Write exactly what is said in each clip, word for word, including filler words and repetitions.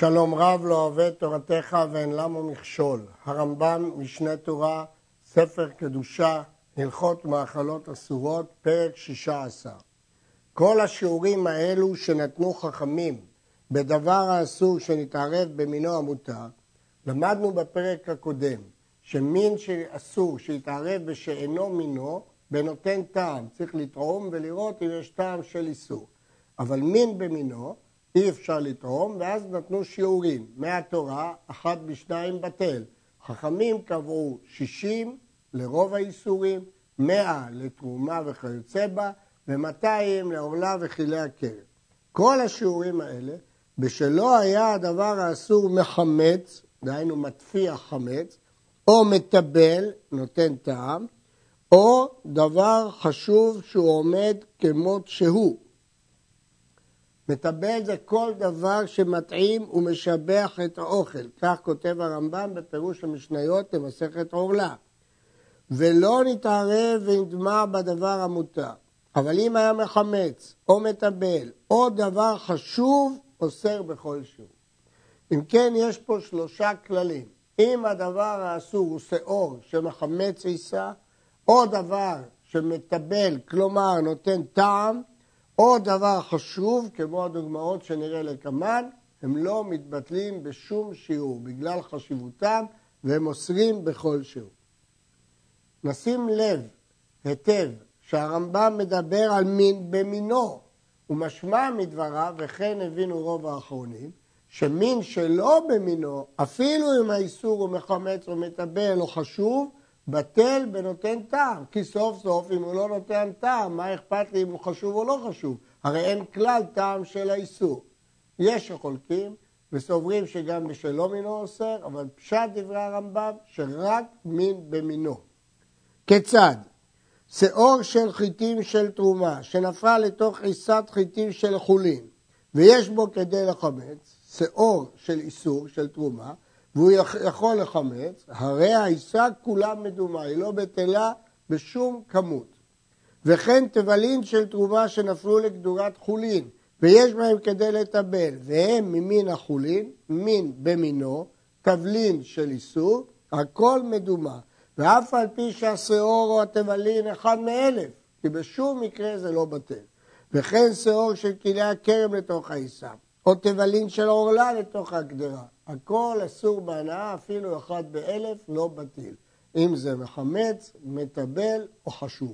שלום רב לא אוהב תורתך ואין למו מכשול. הרמב"ם, משנה תורה, ספר קדושה, הלכות מאכלות אסורות, פרק שישה עשר. כל השיעורים האלו שנתנו חכמים בדבר האסור שנתערב במינו המותר, למדנו בפרק הקודם שמין שאסור שיתערב בשאינו מינו, בנותן טעם, צריך לטעום ולראות אם יש טעם של איסור. אבל מין במינו אי אפשר לטעום, ואז נתנו שיעורים, מהתורה, אחת בשניים בטל. חכמים קבעו שישים לרוב האיסורים, מאה לתרומה וכיוצא בה, ומאתיים לעורלה וחילי הכרם. כל השיעורים האלה, בשלא היה הדבר האסור מחמץ, דהיינו מטפיח חמץ, או מטבל, נותן טעם, או דבר חשוב שהוא עומד כמות שהוא. מטבל זה כל דבר שמטעים ומשבח את האוכל. כך כותב הרמב"ם בפירוש המשניות למסכת עורלה. ולא נתערב ונדמה בדבר המותר. אבל אם היה מחמץ או מטבל או דבר חשוב, אוסר בכל שיעור. אם כן, יש פה שלושה כללים. אם הדבר האסור הוא שאור שמחמץ עיסה, או דבר שמטבל, כלומר נותן טעם, או דבר חשוב, כמו הדוגמאות שנראה לכמן, הם לא מתבטלים בשום שיעור בגלל חשיבותם, והם אוסרים בכל שיעור. נשים לב היטב שהרמב"ם מדבר על מין במינו, ומשמע מדבריו, וכן הבינו רוב האחרונים, שמין שלא במינו, אפילו אם האיסור הוא מחמץ או מטבל או חשוב, בטל בנותן טעם, כי סוף סוף אם הוא לא נותן טעם, מה אכפת לי אם הוא חשוב או לא חשוב? הרי אין כלל טעם של האיסור. יש שחולקים וסוברים שגם בשלא מינו אוסר, אבל פשט דברי הרמב"ם שרק מין במינו. כיצד? שאור של חיטים של תרומה, שנפל לתוך עיסת חיטים של חולין, ויש בו כדי לחמץ, שאור של איסור של תרומה, והוא יכול לחמץ, הרי העיסה כולה מדומה, היא לא בטלה בשום כמות. וכן תבלין של תרומה שנפלו לכדורת חולין, ויש בהם כדי לטבל, והם ממין החולין, מין במינו, תבלין של איסור, הכל מדומה. ואף על פי שהשעור או התבלין אחד מאלף, כי בשום מקרה זה לא בטל. וכן שעור של כלי הכרם לתוך העיסה, או תבלין של עורלה לתוך הקדרה. הכל אסור בהנאה, אפילו אחד באלף, לא בטיל. אם זה מחמץ, מטבל או חשוב.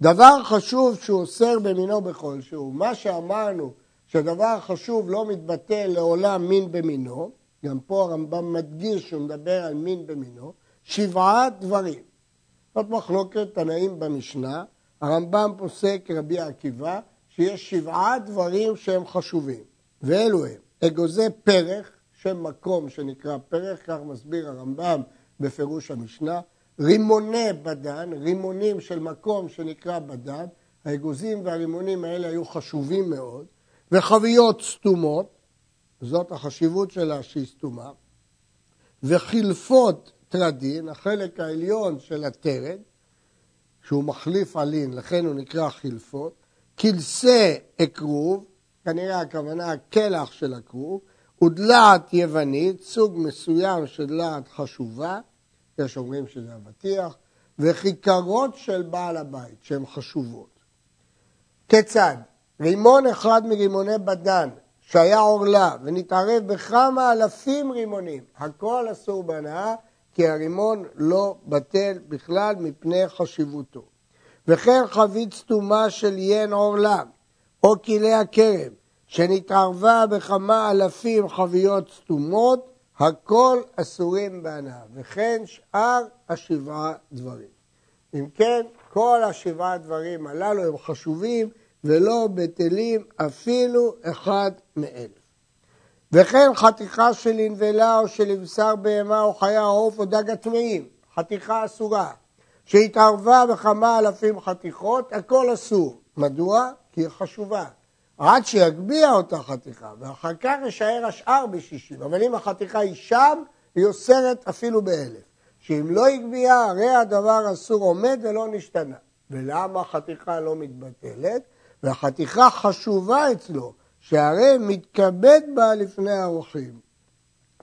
דבר חשוב שהוא אוסר במינו בכל שהוא, מה שאמרנו שדבר חשוב לא מתבטא לעולם מין במינו, גם פה הרמב"ם מדגיש שהוא מדבר על מין במינו, שבעה דברים. זאת מחלוקת תנאים במשנה, הרמב"ם פוסק רבי עקיבא, שיש שבעה דברים שהם חשובים, ואלו הם, אגוזי פרח, שם מקום שנקרא פרח, כך מסביר הרמב"ם בפירוש המשנה, רימוני בדן, רימונים של מקום שנקרא בדן, האגוזים והרימונים האלה היו חשובים מאוד, וחביות סתומות, זאת החשיבות שלה שהיא סתומה, וחלפות טרדין, החלק העליון של הטרד, שהוא מחליף עלין, לכן הוא נקרא חלפות, כלסי הכרוב, כנראה הכוונה הכלח של הכרוב, ודלעת יוונית, סוג מסוים של דלעת חשובה, יש אומרים שזה אבטיח, וכיכרות של בעל הבית, שהן חשובות. כיצד? רימון אחד מרימוני בדן, שהיה עורלה, ונתערב בכמה אלפים רימונים, הכל אסור בהנאה, כי הרימון לא בטל בכלל מפני חשיבותו. וכן חבית סתומה של ין עורלה, או כלי הכרם, שנתערבה בכמה אלפים חביות סתומות, הכל אסורים בהנאה, וכן שאר השבעה דברים. אם כן, כל השבעה הדברים הללו הם חשובים, ולא בטלים אפילו אחד מאלף. וכן חתיכה של אנבלה או של בשר בהמה או חיה או עוף או דג הטמאים, חתיכה אסורה, שהתערבה בכמה אלפים חתיכות, הכל אסור. מדוע? כי היא חשובה. עד שיגביע אותה חתיכה, ואחר כך יישאר השאר בשישים, אבל אם החתיכה היא שם, היא אוסרת אפילו באלף. שאם לא יגביע, הרי הדבר אסור עומד ולא נשתנה. ולמה החתיכה לא מתבטלת? והחתיכה חשובה אצלו, שהרי מתכבד בה לפני האורחים.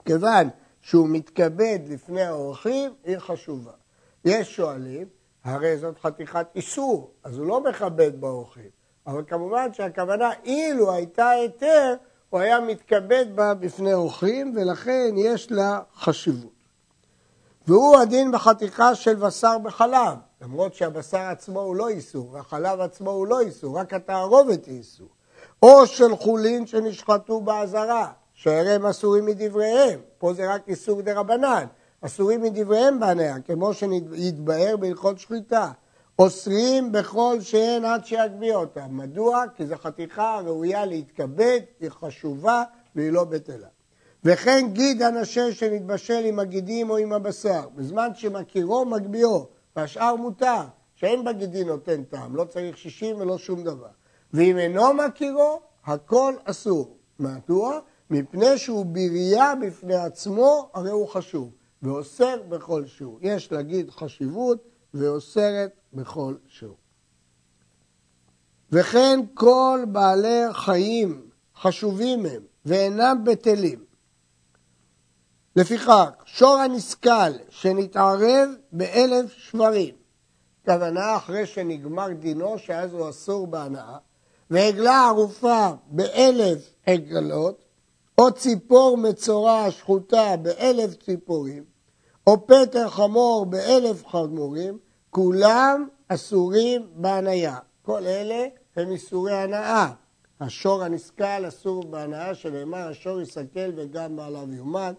כיוון שהוא מתכבד לפני האורחים, היא חשובה. יש שואלים, הרי זאת חתיכת איסור, אז הוא לא מכבד באורחים. אבל כמובן שהכוונה, אילו הייתה היתר, הוא היה מתכבד בה בפני אורחים, ולכן יש לה חשיבות. והוא הדין בחתיכה של בשר בחלב, למרות שהבשר עצמו הוא לא איסור, והחלב עצמו הוא לא איסור, רק התערובת היא איסור. או של חולין שנשחטו בעזרה, שהרם אסורים מדבריהם, פה זה רק איסור דרבנן, אסורים מדבריהם בעניה, כמו שיתבהר בהלכות שחיטה. אוסרים בכל שהן עד שיגביא אותם. מדוע? כי זו חתיכה ראויה להתכבד, היא חשובה והיא לא בטלה. וכן גיד הנשה שנתבשל עם הגידים או עם הבשר, בזמן שמכירו מגביאו, והשאר מותר, שאין בגידים נותן טעם, לא צריך שישים ולא שום דבר. ואם אינו מכירו, הכל אסור. מדוע? מפני שהוא בריאה בפני עצמו, הרי הוא חשוב, ואוסר בכל שהוא. יש להגיד חשיבות ואוסרת בכל שהוא. וכן כל בעלי חיים חשובים הם, ואינם בטלים. לפיכך, שור הנסכל שנתערב באלף שברים, כוונה אחרי שנגמר דינו, שאז הוא אסור בהנאה, ועגלה ערופה באלף עגלות, או ציפור מצורע שחוטה באלף ציפורים, או פטר חמור באלף חמורים, כולם אסורים בהנאה. כל אלה הם איסורי הנאה. השור הנסכל אסור בהנאה, שנאמר השור יסכל וגם בעליו יומת.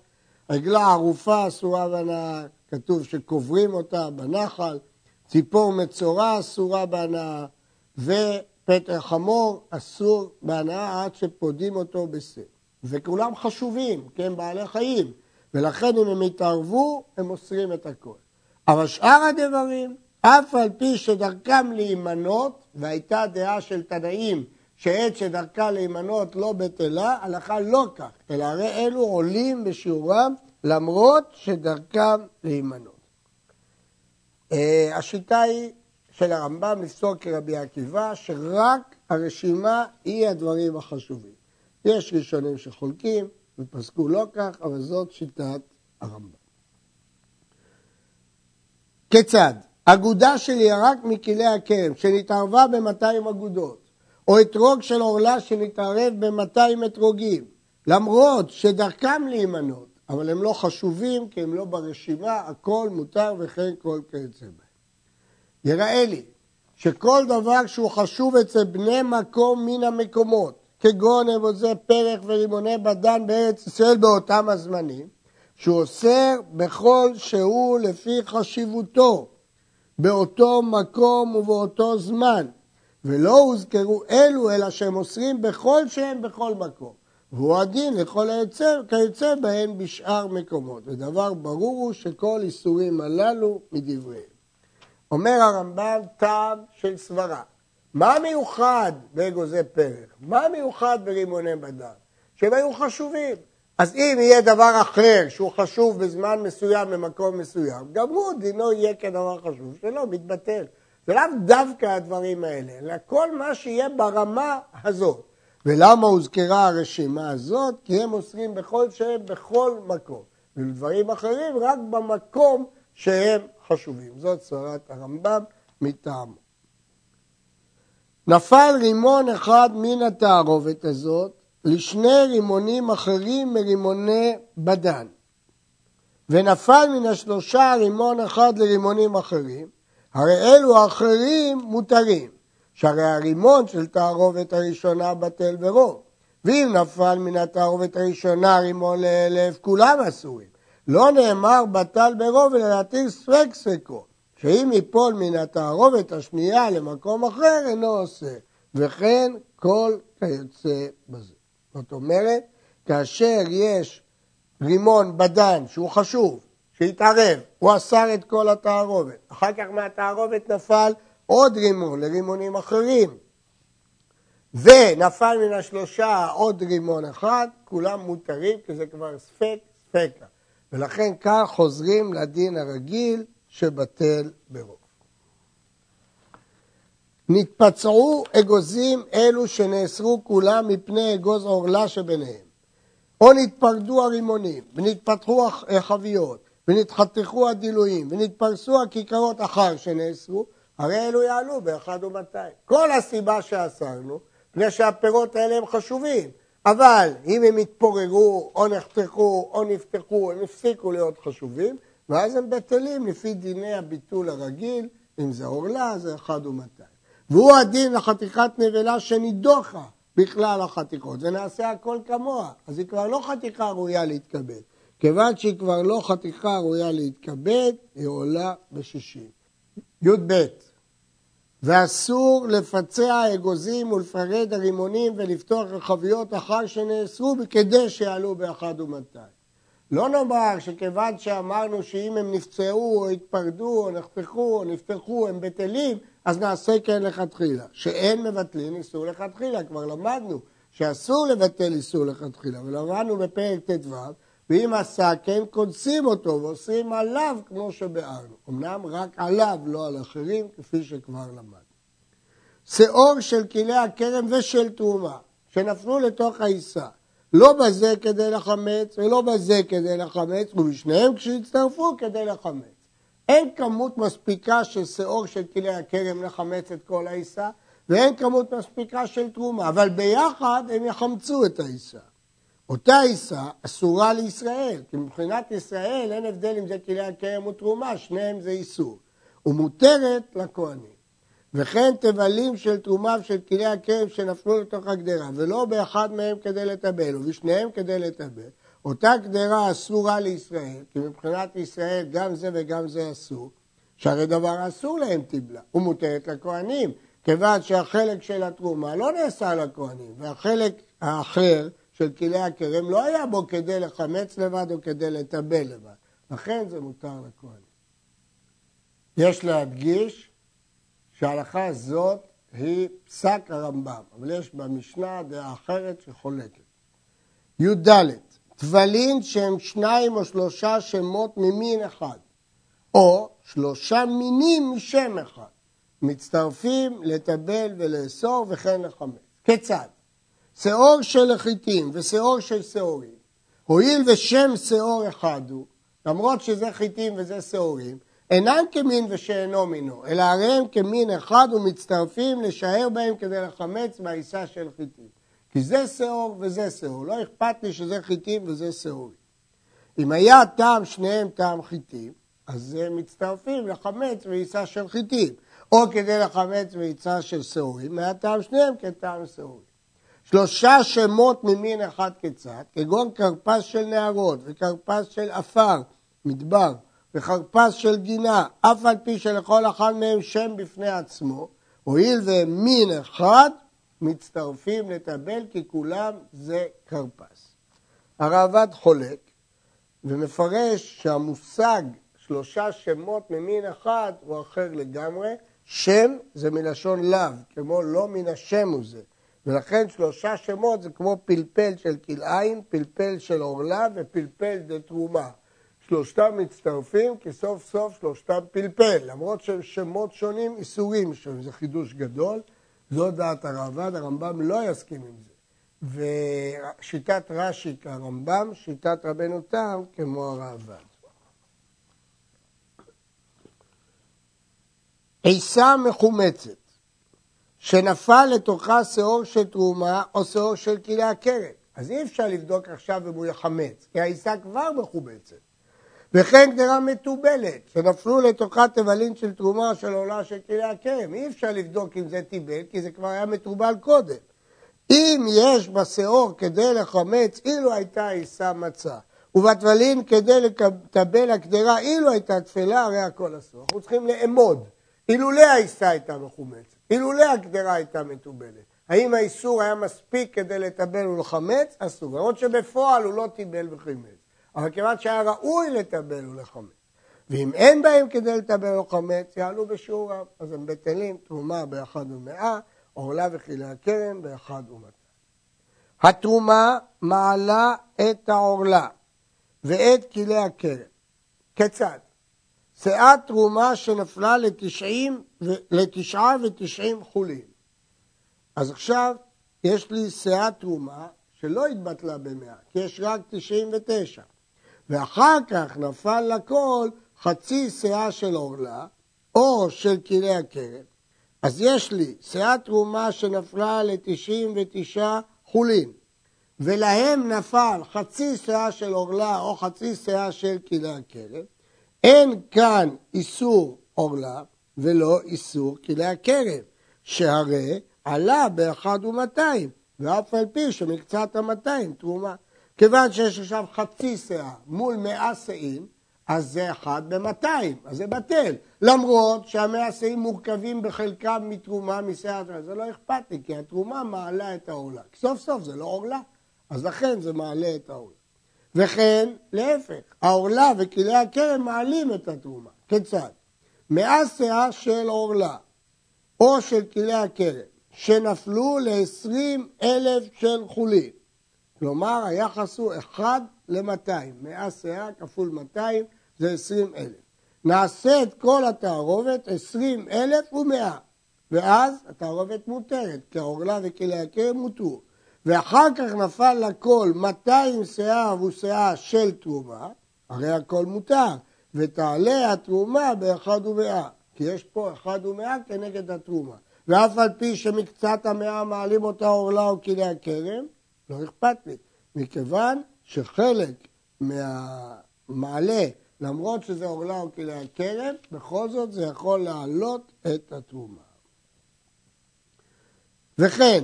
עגלה ערופה אסורה בהנאה, כתוב שקוברים אותה בנחל. ציפור מצורע אסורה בהנאה, ופטר חמור אסור בהנאה עד שפודים אותו בסיר. וכולם חשובים, כי הם בעלי חיים, ולכן אם הם יתערבו, הם אוסרים את הכל. אבל שאר הדברים, אף על פי שדרכם להימנות, והייתה דעה של תנאים, שעת שדרכה להימנות לא בטלה, הלכה לא כך, אלא הרי אלו עולים בשיעורם, למרות שדרכם להימנות. השיטה היא של הרמב"ם לפסוק כרבי עקיבא, שרק הרשימה היא הדברים החשובים. יש ראשונים שחולקים, ופסקו לא כך, אבל זאת שיטת הרמב"ם. כיצד? אגודה של ירק מכלי הכרם, שנתערבה ב-מאתיים אגודות, או אתרוג של עורלה שנתערב ב-מאתיים אתרוגים, למרות שדרכם להימנות, אבל הם לא חשובים, כי הם לא ברשימה, הכל מותר וכן כל כיוצא בהם. יראה לי שכל דבר שהוא חשוב אצל בני מקום מן המקומות, כגון אבוזי פרח ורימוני בדן בארץ ישראל באותם הזמנים, שהוא אוסר בכל שהוא לפי חשיבותו, באותו מקום ובאותו זמן, ולא הוזכרו אלו אלא שהם אוסרים בכל שהם בכל מקום, והוא הדין לכל היוצא בהם בשאר מקומות, ודבר ברור הוא שכל איסורים הללו מדבריהם. אומר הרמב"ם טעם של סברה, מה מיוחד באגוזי פרח? מה מיוחד ברימוני בדן? שהם היו חשובים. אז אם יהיה דבר אחר שהוא חשוב בזמן מסוים במקום מסוים, גם הוא דינו יהיה כדבר חשוב, שלא מתבטל. זה לאו דווקא הדברים האלה, אלא כל מה שיהיה ברמה הזאת. ולמה הוזכרה הרשימה הזאת? כי הם אוסרים בכל שהם בכל מקום. ולדברים אחרים רק במקום שהם חשובים. זאת סברת הרמב"ם מטעמו. נפל רימון אחד מן התערובת הזאת לשני רימונים אחרים מרימוני בדן. ונפל מן השלושה רימון אחד לרימונים אחרים, הרי אלו האחרים מותרים, שהרי הרימון של תערובת הראשונה בטל ברוב. ואם נפל מן התערובת הראשונה רימון לאלף, כולם אסורים. לא נאמר בטל ברוב אלא להתיר ספק ספקו. שאם ייפול מן התערובת השנייה למקום אחר, אינו עושה, וכן כל כיוצא בזה. זאת אומרת, כאשר יש רימון בדן שהוא חשוב, שהתערב, הוא אסר את כל התערובת, אחר כך מהתערובת נפל עוד רימון לרימונים אחרים, ונפל מן השלושה עוד רימון אחד, כולם מותרים, כי זה כבר ספק ספקה, ולכן כך חוזרים לדין הרגיל, שבטל ברוב. נתפצעו אגוזים אלו שנאסרו כולם מפני אגוז עורלה שביניהם. או נתפרדו הרימונים, ונתפתחו החביות, ונתחתכו הדילויים, ונתפרסו הכיכרות אחר שנאסרו, הרי אלו יעלו באחד ומאתיים. כל הסיבה שאסרנו, בגלל שהפירות האלה הם חשובים, אבל אם הם התפוררו, או נחתכו, או נפתחו, הם הפסיקו להיות חשובים, ואז הם בטלים לפי דיני הביטול הרגיל, אם זה עורלה, זה אחד ומאתיים. והוא הדין לחתיכת נבלה שנידוחה בכלל החתיכות. זה נעשה הכל כמוה, אז היא כבר לא חתיכה ראויה להתכבד. כיוון שהיא כבר לא חתיכה ראויה להתכבד, היא עולה בשישים. י"ב, ואסור לפצע אגוזים ולפרד הרימונים ולפתוח רחביות אחר שנאסרו כדי שיעלו באחד ומאתיים. לא נאמר שכיוון שאמרנו שאם הם נפצעו או התפרדו או נחתכו או נפתחו הם בטלים, אז נעשה כן לכתחילה. שאין מבטלים איסור לכתחילה, כבר למדנו שאסור לבטל איסור לכתחילה, ולמדנו בפרק ט"ו, ואם עשה כן קונסים אותו ועושים עליו כמו שבארנו. אמנם רק עליו, לא על אחרים, כפי שכבר למדנו. שעור של כלי הכרם ושל תרומה, שנפלו לתוך העיסה, לא בזה כדי לחמץ ולא בזה כדי לחמץ, ובשניהם כשהצטרפו כדי לחמץ. אין כמות מספיקה של שעור של כלי הכרם לחמץ את כל העיסה, ואין כמות מספיקה של תרומה, אבל ביחד הם יחמצו את העיסה. אותה עיסה אסורה לישראל, כי מבחינת ישראל אין הבדל אם זה כלי הכרם או תרומה, שניהם זה איסור, ומותרת לכהנים. וכן תבלים של תרומיו של כלי הכרם שנפלו לתוך הגדרה, ולא באחד מהם כדי לטבל, ובשניהם כדי לטבל. אותה גדרה אסורה לישראל, כי מבחינת ישראל גם זה וגם זה אסור, שהרי דבר אסור להם תבלה, ומותרת לכהנים, כיוון שהחלק של התרומה לא נעשה לכהנים, והחלק האחר של כלי הכרם לא היה בו כדי לחמץ לבד או כדי לטבל לבד. לכן זה מותר לכהנים. יש להדגיש שההלכה הזאת היא פסק הרמב"ם, אבל יש במשנה דעה אחרת שחולקת. י"ד, טבלין שהם שניים או שלושה שמות ממין אחד, או שלושה מינים משם אחד, מצטרפים לטבל ולאסור וכן לחמץ. כיצד? שעור של לחיטים ושעור של שעורים, הואיל ושם שעור אחד הוא, למרות שזה חיטים וזה שעורים, אינם כמין ושאינו מינו, אלא הרי הם כמין אחד ומצטרפים לשער בהם כדי לחמץ מהעיסה של חיטים. כי זה שעור וזה שעור, לא אכפת לי שזה חיטים וזה שעורים. אם היה טעם שניהם טעם חיטים, אז הם מצטרפים לחמץ מהעיסה של חיטים, או כדי לחמץ מהעיסה של שעורים, היה טעם שניהם כטעם שעורים. שלושה שמות ממין אחד כיצד, כגון כרפס של נהרות וכרפס של אפר, מדבר, וכרפס של גינה, אף על פי שלכל אחד מהם שם בפני עצמו, הואיל והם מין אחד, מצטרפים לטבל כי כולם זה כרפס. הרעב"ד חולק ומפרש שהמושג שלושה שמות ממין אחד הוא אחר לגמרי, שם זה מלשון לאו, כמו לא מן השם הוא זה. ולכן שלושה שמות זה כמו פלפל של כלאיים, פלפל של עורלה ופלפל דתרומה. שלושתם מצטרפים כי סוף סוף שלושתם פלפל, למרות שהם שמות שונים, איסורים שונים, זה חידוש גדול. זו דעת הרעב"ד, הרמב"ם לא יסכים עם זה. ושיטת רש"י כרמב"ם, שיטת רבנו תם כמו הרעב"ד. עיסה מחומצת, שנפל לתוכה שעור של תרומה או שעור של כלי הכרם. אז אי אפשר לבדוק עכשיו אם הוא יחמץ, כי העיסה כבר מחומצת. וכן גדרה מטובלת, שנפלו לתוכה תבלין של תרומה של עורלה של כלי הכרם. אי אפשר לבדוק אם זה טיבל, כי זה כבר היה מטובל קודם. אם יש בשעור כדי לחמץ, אילו הייתה עיסה מצה, ובתבלין כדי לטבל הגדרה, אילו הייתה תפלה, הרי הכל אסור. אנחנו צריכים לאמוד. אילולא העיסה הייתה מחומצת, אילולא הגדרה הייתה מטובלת, האם האיסור היה מספיק כדי לטבל ולחמץ? אסור, למרות שבפועל הוא לא טיבל וחימץ, אבל כיוון שהיה ראוי לטבל ולחמץ, ואם אין בהם כדי לטבל ולחמץ, יעלו בשיעורם, אז הם בטלים, תרומה באחד ומאה, עורלה וכלי הכרם באחד ומאתיים. התרומה מעלה את העורלה ואת כלי הכרם. כיצד? שאת תרומה שנפלה לתשעים, לתשעה ותשעים חולים. אז עכשיו יש לי שאת תרומה שלא התבטלה במאה, כי יש רק תשעים ותשע. ואחר כך נפל לכל חצי שאה של אורלה, או של קילי הקרב. אז יש לי שאת תרומה שנפלה ל-תשעים ותשע חולין, ולהם נפל חצי שאה של אורלה או חצי שאה של קילי הקרב. אין כאן איסור אורלה ולא איסור קילי הקרב, שהרי עלה באחד ומאתיים, ואף על פי שמקצת המאתיים תרומה. כיוון שיש עכשיו חצי שאה מול מאה שאים, אז זה אחד במאתיים, אז זה בטל. למרות שהמאה שאים מורכבים בחלקם מתרומה משאה, זה לא אכפת לי, כי התרומה מעלה את העולה. סוף סוף זה לא עולה, אז לכן זה מעלה את העולה. וכן, להפך, העולה וכלי הקרם מעלים את התרומה. כיצד? מאה שאה של עולה, או של כלי הקרם, שנפלו ל-עשרים אלף של חולים. כלומר, היחס הוא אחד למאתיים, מאה שאה כפול מאתיים זה עשרים אלף. נעשה את כל התערובת עשרים אלף ומאה, ואז התערובת מותרת, כי העורלה וכלי הקרם מותרו. ואחר כך נפל לכל מאתיים שאה ושאה של תרומה, הרי הכל מותר, ותעלה התרומה באחד ומאה, כי יש פה אחד ומאה כנגד התרומה. ואף על פי שמקצת המאה מעלים אותה עורלה או כלי הקרם, לא אכפת לי, מכיוון שחלק מהמעלה, למרות שזה עורלה או כלי הקרם, בכל זאת זה יכול להעלות את התרומה. וכן,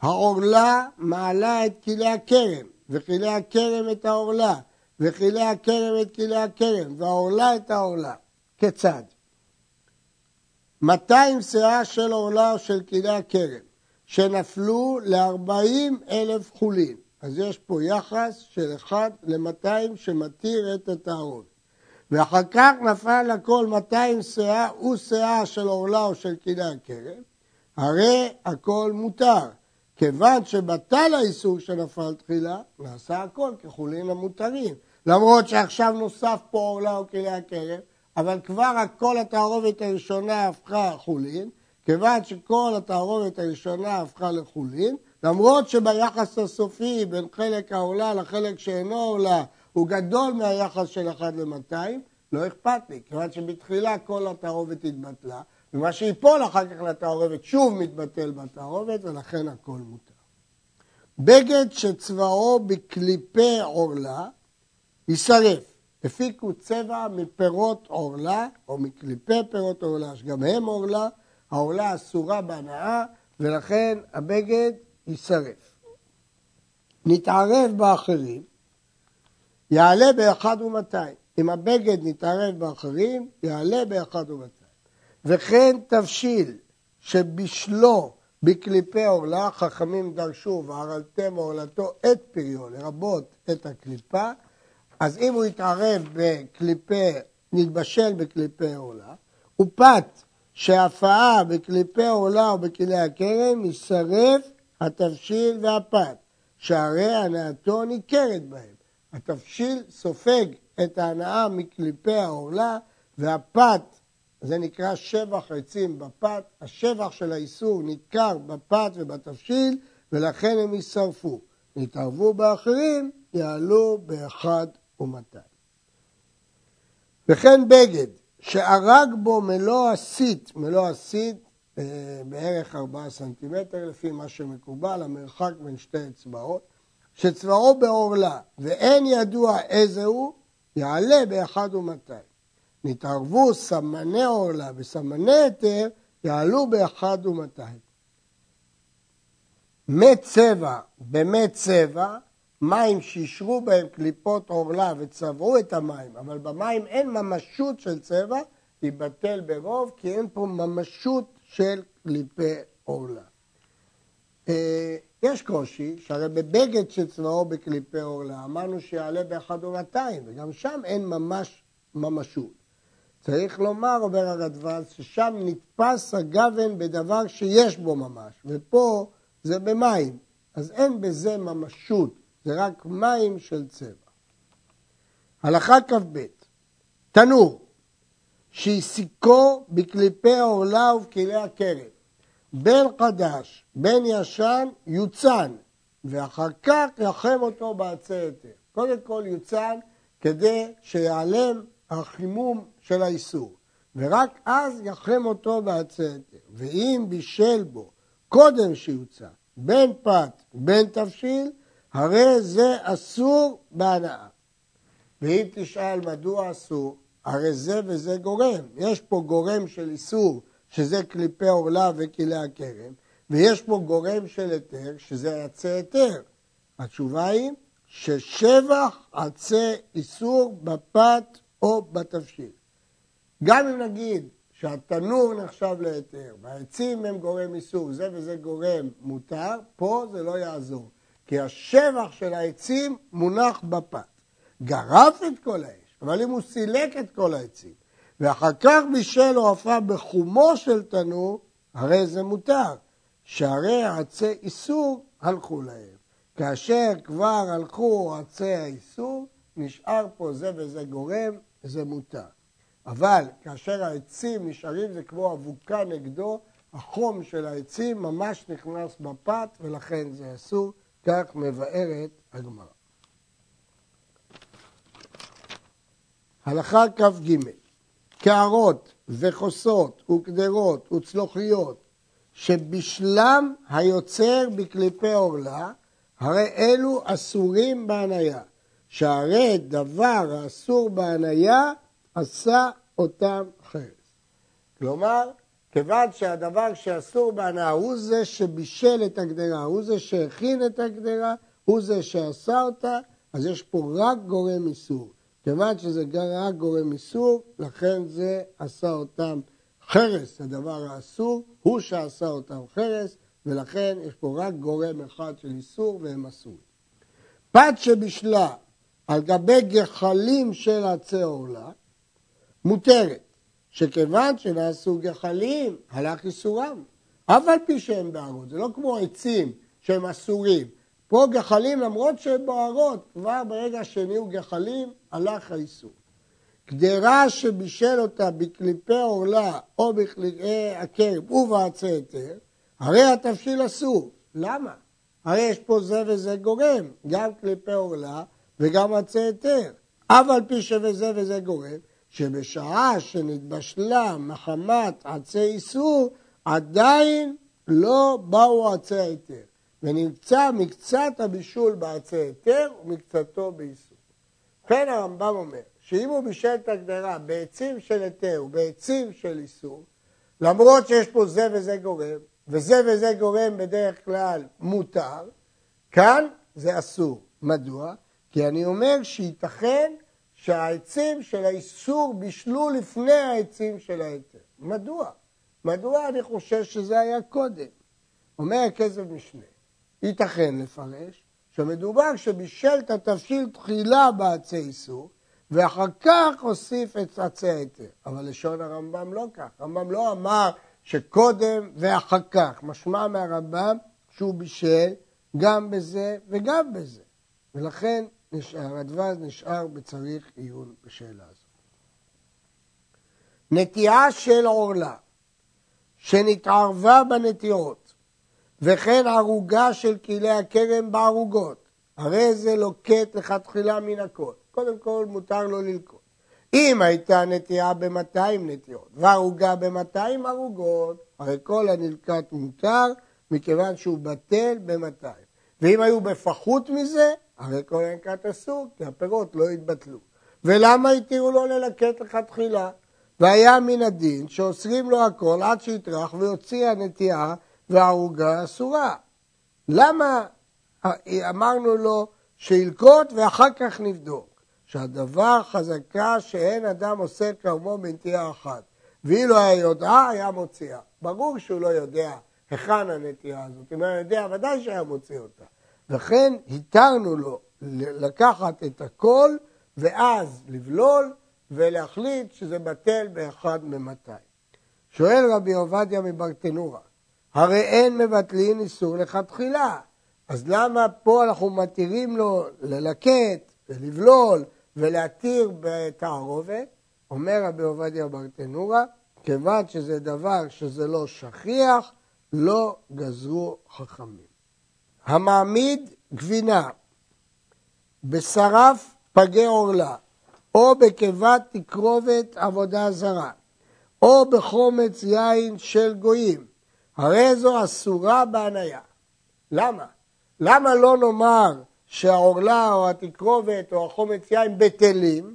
העורלה מעלה את כלי הקרם, וכלי הקרם את העורלה, וכלי הקרם את כלי הקרם, והעורלה את העורלה. כיצד? מאתיים שאה של עורלה או של כלי הקרם, שנפלו ל-ארבעים אלף חולין. אז יש פה יחס של אחד למאתיים שמתיר את התערובת. ואחר כך נפל לכל מאתיים שאה ושאה של עורלה או של כלי הקרם, הרי הכל מותר. כיוון שבטל האיסור שנפל תחילה, נעשה הכל כחולין המותרים. למרות שעכשיו נוסף פה עורלה או כלי הקרם, אבל כבר הכל התערובת הראשונה הפכה חולין, כיוון שכל התערובת הראשונה הפכה לחולין, למרות שביחס הסופי בין חלק העולה לחלק שאינו עולה הוא גדול מהיחס של אחד למאתיים, לא אכפת לי, כיוון שבתחילה כל התערובת התבטלה, ומה שיפול אחר כך לתערובת שוב מתבטל בתערובת, ולכן הכל מותר. בגד שצבעו בקליפי עורלה יישרף. הפיקו צבע מפירות עורלה או מקליפי פירות עורלה, שגם הם עורלה, העורלה אסורה בהנאה, ולכן הבגד יישרף. נתערב באחרים, יעלה באחד ומאתיים. אם הבגד נתערב באחרים, יעלה באחד ומאתיים. וכן תבשיל שבשלו בקליפי עורלה, חכמים דרשו וערלתם עורלתו את פריו, לרבות את הקליפה, אז אם הוא יתערב בקליפי, נתבשל בקליפי עורלה, הוא פת שההפעה בקליפי עורלה או בכלי הקרם יישרף התבשיל והפת, שהרי הנאתו ניכרת בהם. התבשיל סופג את ההנאה מקליפי העורלה, והפת, זה נקרא שבח עצים בפת, השבח של האיסור ניכר בפת ובתבשיל, ולכן הם יישרפו. נתערבו באחרים, יעלו באחד ומאתיים. וכן בגד, שהרג בו מלוא הסית, מלוא הסית בערך ארבעה סנטימטר, לפי מה שמקובל, המרחק בין שתי אצבעות, שצבעו בעורלה, ואין ידוע איזה הוא, יעלה באחד ומאתיים. נתערבו סמני עורלה וסמני היתר, יעלו באחד ומאתיים. מצבע במצבע, מים שישרו בהם קליפות עורלה וצבעו את המים, אבל במים אין ממשות של צבע, ייבטל ברוב, כי אין פה ממשות של קליפי עורלה. יש קושי, שהרי בבגד שצבעו בקליפי עורלה, אמרנו שיעלה באחד ומאתיים, וגם שם אין ממש ממשות. צריך לומר, אומר הרדב"ז, ששם נתפס הגוון בדבר שיש בו ממש, ופה זה במים, אז אין בזה ממשות. זה רק מים של צבע. הלכה כ"ב, תנור שהסיקו בקליפי העולה ובכלי הקרב. בין חדש, בין ישן, יוצן, ואחר כך יחם אותו בעצרת. קודם כל יוצן כדי שיעלם החימום של האיסור, ורק אז יחם אותו בעצרת. ואם בישל בו קודם שיוצן, בין פת, בין תבשיל, הרי זה אסור בהנאה. ואם תשאל מדוע אסור, הרי זה וזה גורם. יש פה גורם של איסור, שזה קליפי עורלה וכלי הכרם, ויש פה גורם של היתר, שזה יצא היתר. התשובה היא ששבח עצה איסור בפת או בתבשיל. גם אם נגיד שהתנור נחשב להיתר, והעצים הם גורם איסור, זה וזה גורם מותר, פה זה לא יעזור, כי השבח של העצים מונח בפת. גרף את כל האש, אבל אם הוא סילק את כל העצים, ואחר כך בישל או הפך בחומו של תנור, הרי זה מותר, שהרי עצי איסור הלכו להם. כאשר כבר הלכו עצי האיסור, נשאר פה זה וזה גורם, זה מותר. אבל כאשר העצים נשארים, זה כמו אבוקה נגדו, החום של העצים ממש נכנס בפת, ולכן זה אסור, כך מבארת הגמרא. הלכה כף ג' קערות וכוסות וקדרות וצלוחיות שבשלם היוצר בקליפי עורלה, הרי אלו אסורים בהניה, שהרי דבר האסור בהניה עשה אותם חרס. כלומר, כיוון שהדבר שאסור בהנאה הוא זה שבישל את הגדרה, הוא זה שהכין את הגדרה, הוא זה שעשה אותה, אז יש פה רק גורם איסור. כיוון שזה רק גורם איסור, לכן זה עשה אותם חרס. הדבר האסור הוא שעשה אותם חרס, ולכן יש פה רק גורם אחד של איסור והם אסורים. פת שבישלה על גבי גחלים של עצי עורלה מותרת, שכיוון שנעשו גחלים הלך איסורם, אבל פי שהם בערות. זה לא כמו עצים שהם אסורים, פה גחלים למרות שהם בערות, כבר ברגע שנהיו גחלים הלך האיסור. קדרה שבישל אותה בקליפי עורלה או בקליפי הקרב ובעצי היתר, הרי התבשיל אסור. למה? הרי יש פה זה וזה גורם, גם קליפי עורלה וגם עצי היתר. אבל פי שזה וזה גורם, שבשעה שנתבשלה מחמת עצי איסור, עדיין לא באו עצי היתר. ונמצא מקצת הבישול בעצי היתר ומקצתו באיסור. כן, הרמב"ם אומר שאם הוא בישל את הגדרה בעצים של היתר ובעצים של איסור, למרות שיש פה זה וזה גורם, וזה וזה גורם בדרך כלל מותר, כאן זה אסור. מדוע? כי אני אומר שייתכן שהעצים של האיסור בישלו לפני העצים של ההיתר. מדוע? מדוע אני חושב שזה היה קודם? אומר הכסף משנה, ייתכן לפרש שמדובר שבישל את התבשיל תחילה בעצי איסור, ואחר כך הוסיף את עצי ההיתר. אבל לשון הרמב"ם לא כך. הרמב"ם לא אמר שקודם ואחר כך. משמע מהרמב"ם שהוא בישל גם בזה וגם בזה. ולכן נשאר, הדבר נשאר בצריך עיון בשאלה הזו. נטיעה של עורלה שנתערבה בנטיעות, וכן ערוגה של כלי הכרם בערוגות, הרי זה לוקט לכתחילה מן הכל. קודם כל מותר לו ללקוט. אם הייתה נטיעה ב-מאתיים נטיעות וערוגה ב-מאתיים ערוגות, הרי כל הנלקט מותר מכיוון שהוא בטל ב-מאתיים. ואם היו בפחות מזה, הרי כל הנלקט אסור, כי הפירות לא התבטלו. ולמה התירו לו ללקט לכתחילה? והיה מן הדין שאוסרים לו הכל עד שיתרח ויוציא הנטיעה והערוגה אסורה. למה אמרנו לו שילקוט ואחר כך נבדוק? שהדבר חזקה שאין אדם עושה כרמו בנטיעה אחת, ואילו היה יודעה היה מוציאה. ברור שהוא לא יודע היכן הנטיעה הזאת, אם היה יודע ודאי שהיה מוציא אותה. לכן התרנו לו לקחת את הכל ואז לבלול ולהחליט שזה בטל באחד ממתי. שואל רבי עובדיה מברטנורה, הרי אין מבטלין איסור לכתחילה, אז למה פה אנחנו מתירים לו ללקט ולבלול ולהתיר בתערובת? אומר רבי עובדיה ברטנורה, כיוון שזה דבר שזה לא שכיח, לא גזרו חכמים. המעמיד גבינה בשרף פגי עורלה, או בקיבת תקרובת עבודה זרה, או בחומץ יין של גויים, הרי זו אסורה בהניה. למה? למה לא נאמר שהעורלה או התקרובת או החומץ יין בטלים,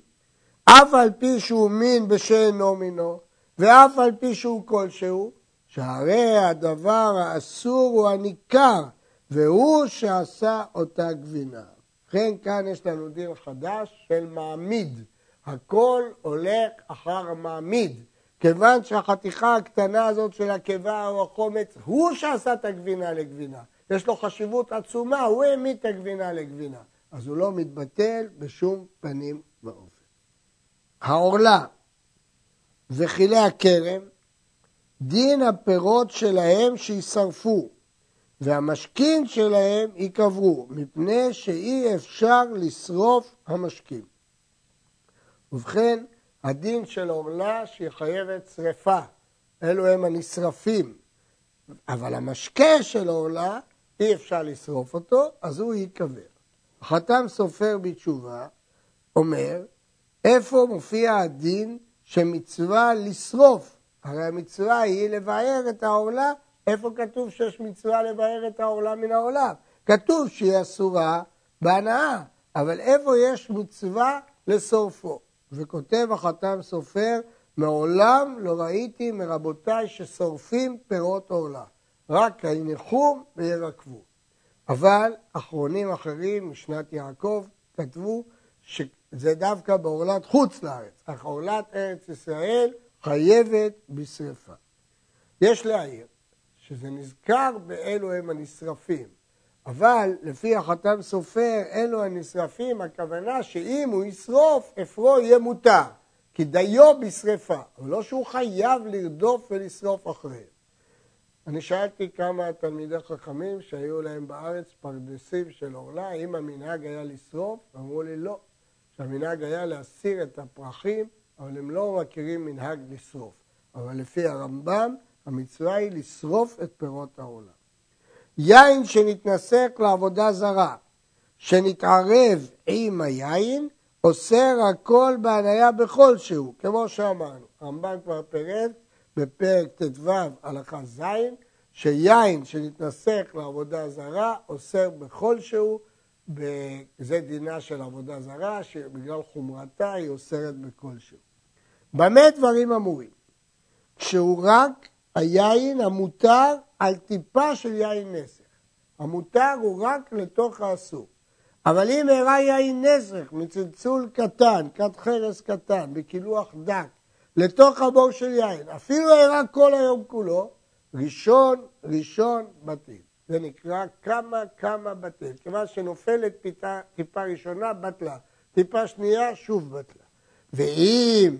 אף על פי שהוא מין בשאינו מינו, ואף על פי שהוא כלשהו? שהרי הדבר האסור הוא הניכר, והוא שעשה אותה גבינה. לכן כאן יש לנו דין חדש של מעמיד. הכל הולך אחר המעמיד. כיוון שהחתיכה הקטנה הזאת של הקיבה או החומץ, הוא שעשה את הגבינה לגבינה. יש לו חשיבות עצומה, הוא העמיד את הגבינה לגבינה. אז הוא לא מתבטל בשום פנים ואופן. העורלה וחילי הכרם, דין הפירות שלהם שישרפו, והמשקין שלהם יקברו, מפני שאי אפשר לשרוף המשקין. ובכן, הדין של עורלה שהיא חייבת שריפה, אלו הם הנשרפים, אבל המשקה של עורלה אי אפשר לשרוף אותו, אז הוא יקבר. החתם סופר בתשובה אומר, איפה מופיע הדין שמצווה לשרוף? הרי המצווה היא לבאר את העורלה. איפה כתוב שיש מצווה לבאר את העורלה מן העולם? כתוב שהיא אסורה בהנאה, אבל איפה יש מצווה לשורפו? וכותב החתם סופר, מעולם לא ראיתי מרבותיי ששורפים פירות עורלה, רק הינחום וירקבו. אבל אחרונים אחרים משנת יעקב כתבו שזה דווקא בעורלת חוץ לארץ, אך עורלת ארץ ישראל חייבת בשריפה. יש להעיר שזה נזכר באלו הם הנשרפים, אבל לפי החתם סופר, אלו הנשרפים, הכוונה שאם הוא ישרוף, אפרו יהיה מותר, כי דיו בשריפה, אבל לא שהוא חייב לרדוף ולשרוף אחריהם. אני שאלתי כמה תלמידי חכמים שהיו להם בארץ פרדסים של עורלה, אם המנהג היה לשרוף, אמרו לי לא, שהמנהג היה להסיר את הפרחים, אבל הם לא מכירים מנהג לשרוף. אבל לפי הרמב"ם, המצווה היא לשרוף את פירות העולם. יין שנתנסך לעבודה זרה, שנתערב עם היין, אוסר הכל בהניה בכל שהוא, כמו שאמרנו. הרמב"ם כבר פירט בפרק ט"ו הלכה ז', שיין שנתנסך לעבודה זרה, אוסר בכל שהוא, זה דינה של עבודה זרה, שבגלל חומרתה היא אוסרת בכל שהוא. במה דברים אמורים? כשהוא רק היין המותר על טיפה של יין נסך. המותר הוא רק לתוך האסור. אבל אם הראה יין נסך מצלצול קטן, כת חרס קטן, בקילוח דק, לתוך הבור של יין, אפילו הראה כל היום כולו, ראשון, ראשון בתים. זה נקרא כמה כמה בתים. כיוון שנופלת פיתה, טיפה ראשונה בטלה, טיפה שנייה שוב בטלה. ואם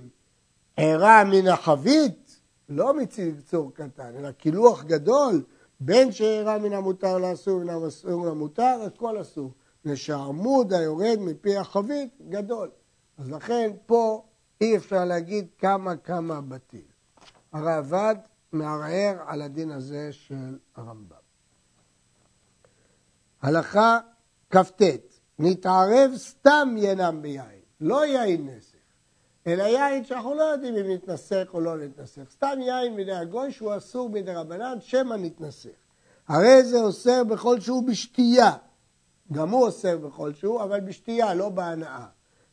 הראה מן החבית, לא מצלצול קטן, אלא קילוח גדול, בין שהראה מן המותר לאסור, מן המסור למותר, הכל אסור. לשעמוד היורד מפי החבית, גדול. אז לכן פה אי אפשר להגיד כמה כמה בתים. הרעב"ד מערער על הדין הזה של הרמב"ם. הלכה כ"ט, נתערב סתם ינם ביין, לא יין נסך. אלא יין שאנחנו לא יודעים אם נתנסך או לא נתנסך. סתם יין מדי הגוי שהוא אסור מדי רבנן, שמה נתנסך. הרי זה אוסר בכל שהוא בשתייה. גם הוא אוסר בכל שהוא, אבל בשתייה, לא בהנאה.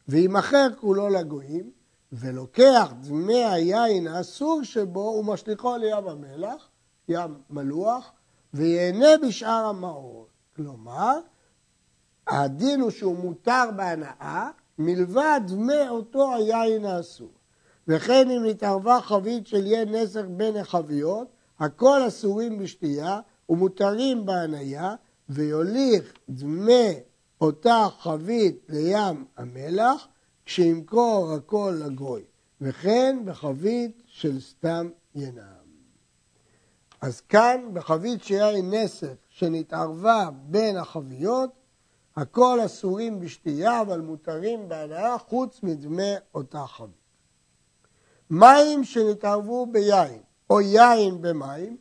וימכר כולו לגויים, ולוקח דמי היין האסור שבו, ומשליחו לים המלח, ים מלוח, ויהנה בשאר המאור. כלומר, הדין הוא שהוא מותר בהנאה, מלבד מאותו היין האסור. וכן אם נתערבה חבית של יין נסך בין החביות, הכל אסורים בשתייה ומותרים בהניה, ויוליך דמי אותה חבית לים המלח, כשימכור הכל לגוי. וכן בחבית של סתם ינם. אז כאן בחבית של יין נסך שנתערבה בין החביות, הכל אסורים בשתייה, אבל מותרים בהנאה חוץ מדמי אותה חבית. מים שנתערבו ביין או יין במים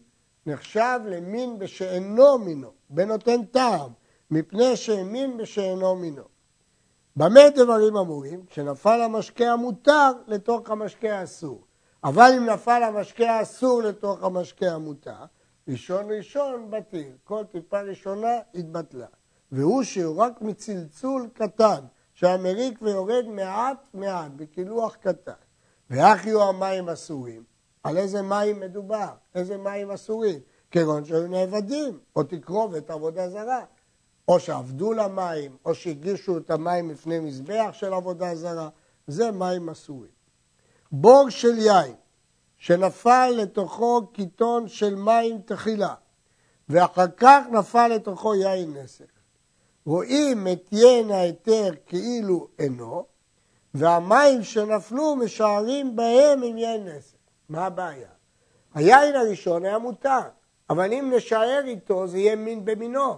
נחשב למין בשאינו מינו, בנותן טעם, מפני שמין בשאינו מינו. במה דברים אמורים? כשנפל המשקה המותר לתוך המשקה האסור. אבל אם נפל המשקה האסור לתוך המשקה המותר, ראשון ראשון בטל, כל טיפה ראשונה התבטלה. והוא שהוא רק מצלצול קטן, שהמריק ויורד מעט מעט, בקילוח קטן. ואיך יהיו המים אסורים? על איזה מים מדובר? איזה מים אסורים? כגון שהיו נעבדים, או תקרובת עבודה זרה. או שעבדו למים, או שהגישו את המים לפני מזבח של עבודה זרה. זה מים אסורים. בור של יין, שנפל לתוכו קיטון של מים תחילה, ואחר כך נפל לתוכו יין נסך. רואים את ין היתר כאילו אינו, והמים שנפלו משערים בהם עם יין נסך. מה הבעיה? היין הראשון היה מותר, אבל אם נשאר איתו זה יהיה מין במינו.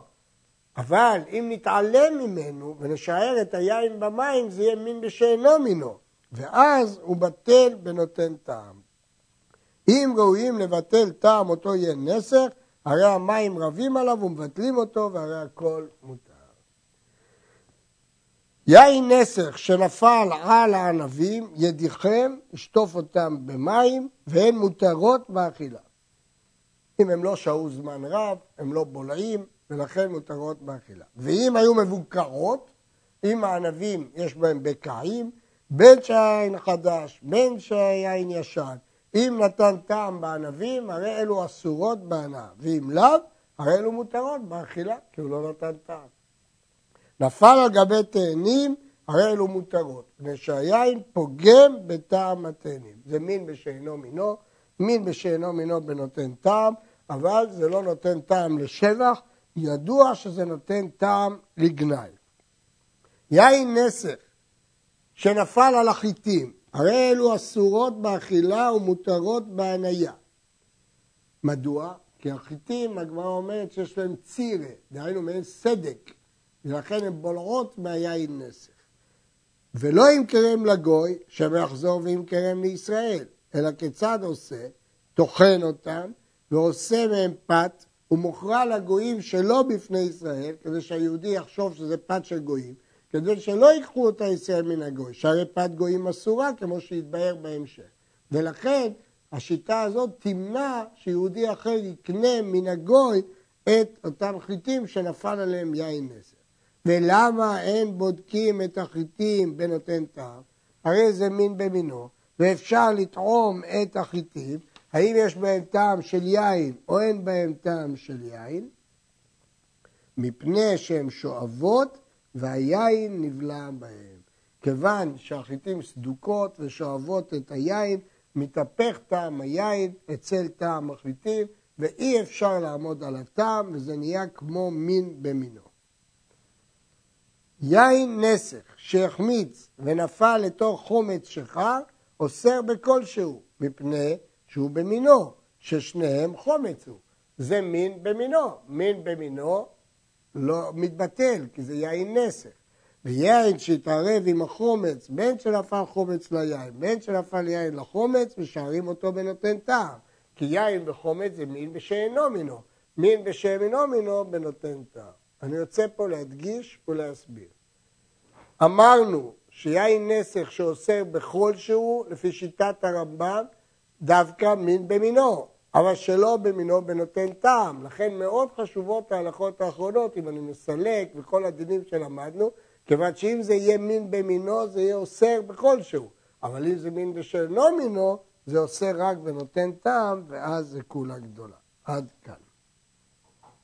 אבל אם נתעלם ממנו ונשאר את היין במים זה יהיה מין בשאינו מינו, ואז הוא בטל בנותן טעם. אם ראויים לבטל טעם אותו יין נסך, הרי המים רבים עליו ומבטלים אותו והרי הכל מותר. יין נסך שנפל על הענבים ידיחם, ישטוף אותם במים והן מותרות באכילה. אם הם לא שהו זמן רב, הם לא בולעים ולכן מותרות באכילה. ואם היו מבוקרות, אם הענבים יש בהם בקעים, בין שהיין חדש, בין שהיין ישן, אם נתן טעם בענבים, הרי אלו אסורות בענב, ואם לאו, הרי אלו מותרות באכילה, כי הוא לא נתן טעם. נפל על גבי תאנים, הרי אלו מותרות, ושהיין פוגם בטעם התאנים. זה מין בשאינו מינו, מין בשאינו מינו בנותן טעם, אבל זה לא נותן טעם לשבח, ידוע שזה נותן טעם לגנאי. יין נסך, שנפל על החיטים, הרי אלו אסורות באכילה ומותרות בהניה. מדוע? כי החיטים, הגמרא אומרת שיש להם צירה, דהיינו מהם סדק, ולכן הן בולעות מהיין נסך. ולא אם קרם לגוי, שמחזור ואם קרם לישראל, אלא כיצד עושה, תוכן אותם, ועושה מהם פת, ומוכרה לגויים שלא בפני ישראל, כדי שהיהודי יחשוב שזה פת של גויים, כדי שלא ייקחו אותה ישראל מן הגוי, שהרי פת גויים אסורה, כמו שהתבהר בהמשך. ולכן השיטה הזאת תמנע שיהודי אחר יקנה מן הגוי את אותם חיטים שנפל עליהם יין נסך. ולמה אין בודקים את החיטים בנותן טעם? הרי זה מין במינו, ואפשר לטעום את החיטים, האם יש בהם טעם של יין או אין בהם טעם של יין, מפני שהם שואבות, והיין נבלע בהם. כיוון שהחיטים סדוקות ושואבות את היין, מתהפך טעם היין אצל טעם החיטים, ואי אפשר לעמוד על הטעם, וזה נהיה כמו מין במינו. יין נסך שהחמיץ ונפל לתוך חומץ שחר, אוסר בכל שהוא, מפני שהוא במינו, ששניהם חומץ הוא. זה מין במינו, מין במינו לא מתבטל, כי זה יין נסך. ויין שהתערב עם החומץ, בין שנפל חומץ ליין, בין שנפל יין לחומץ, משארים אותו בנותן טעם. כי יין וחומץ זה מין בשאינו מינו, מין בשאינו מינו בנותן טעם. אני רוצה פה להדגיש ולהסביר. אמרנו שיין נסך שאוסר בכל שהוא, לפי שיטת הרמב"ם, דווקא מין במינו, אבל שלא במינו בנותן טעם. לכן מאוד חשובות ההלכות האחרונות, אם אני מסלק וכל הדינים שלמדנו, כיוון שאם זה יהיה מין במינו, זה יהיה אוסר בכל שהוא. אבל אם זה מין בשאינו מינו, זה עושה רק ונותן טעם, ואז זה כולה גדולה. עד כאן.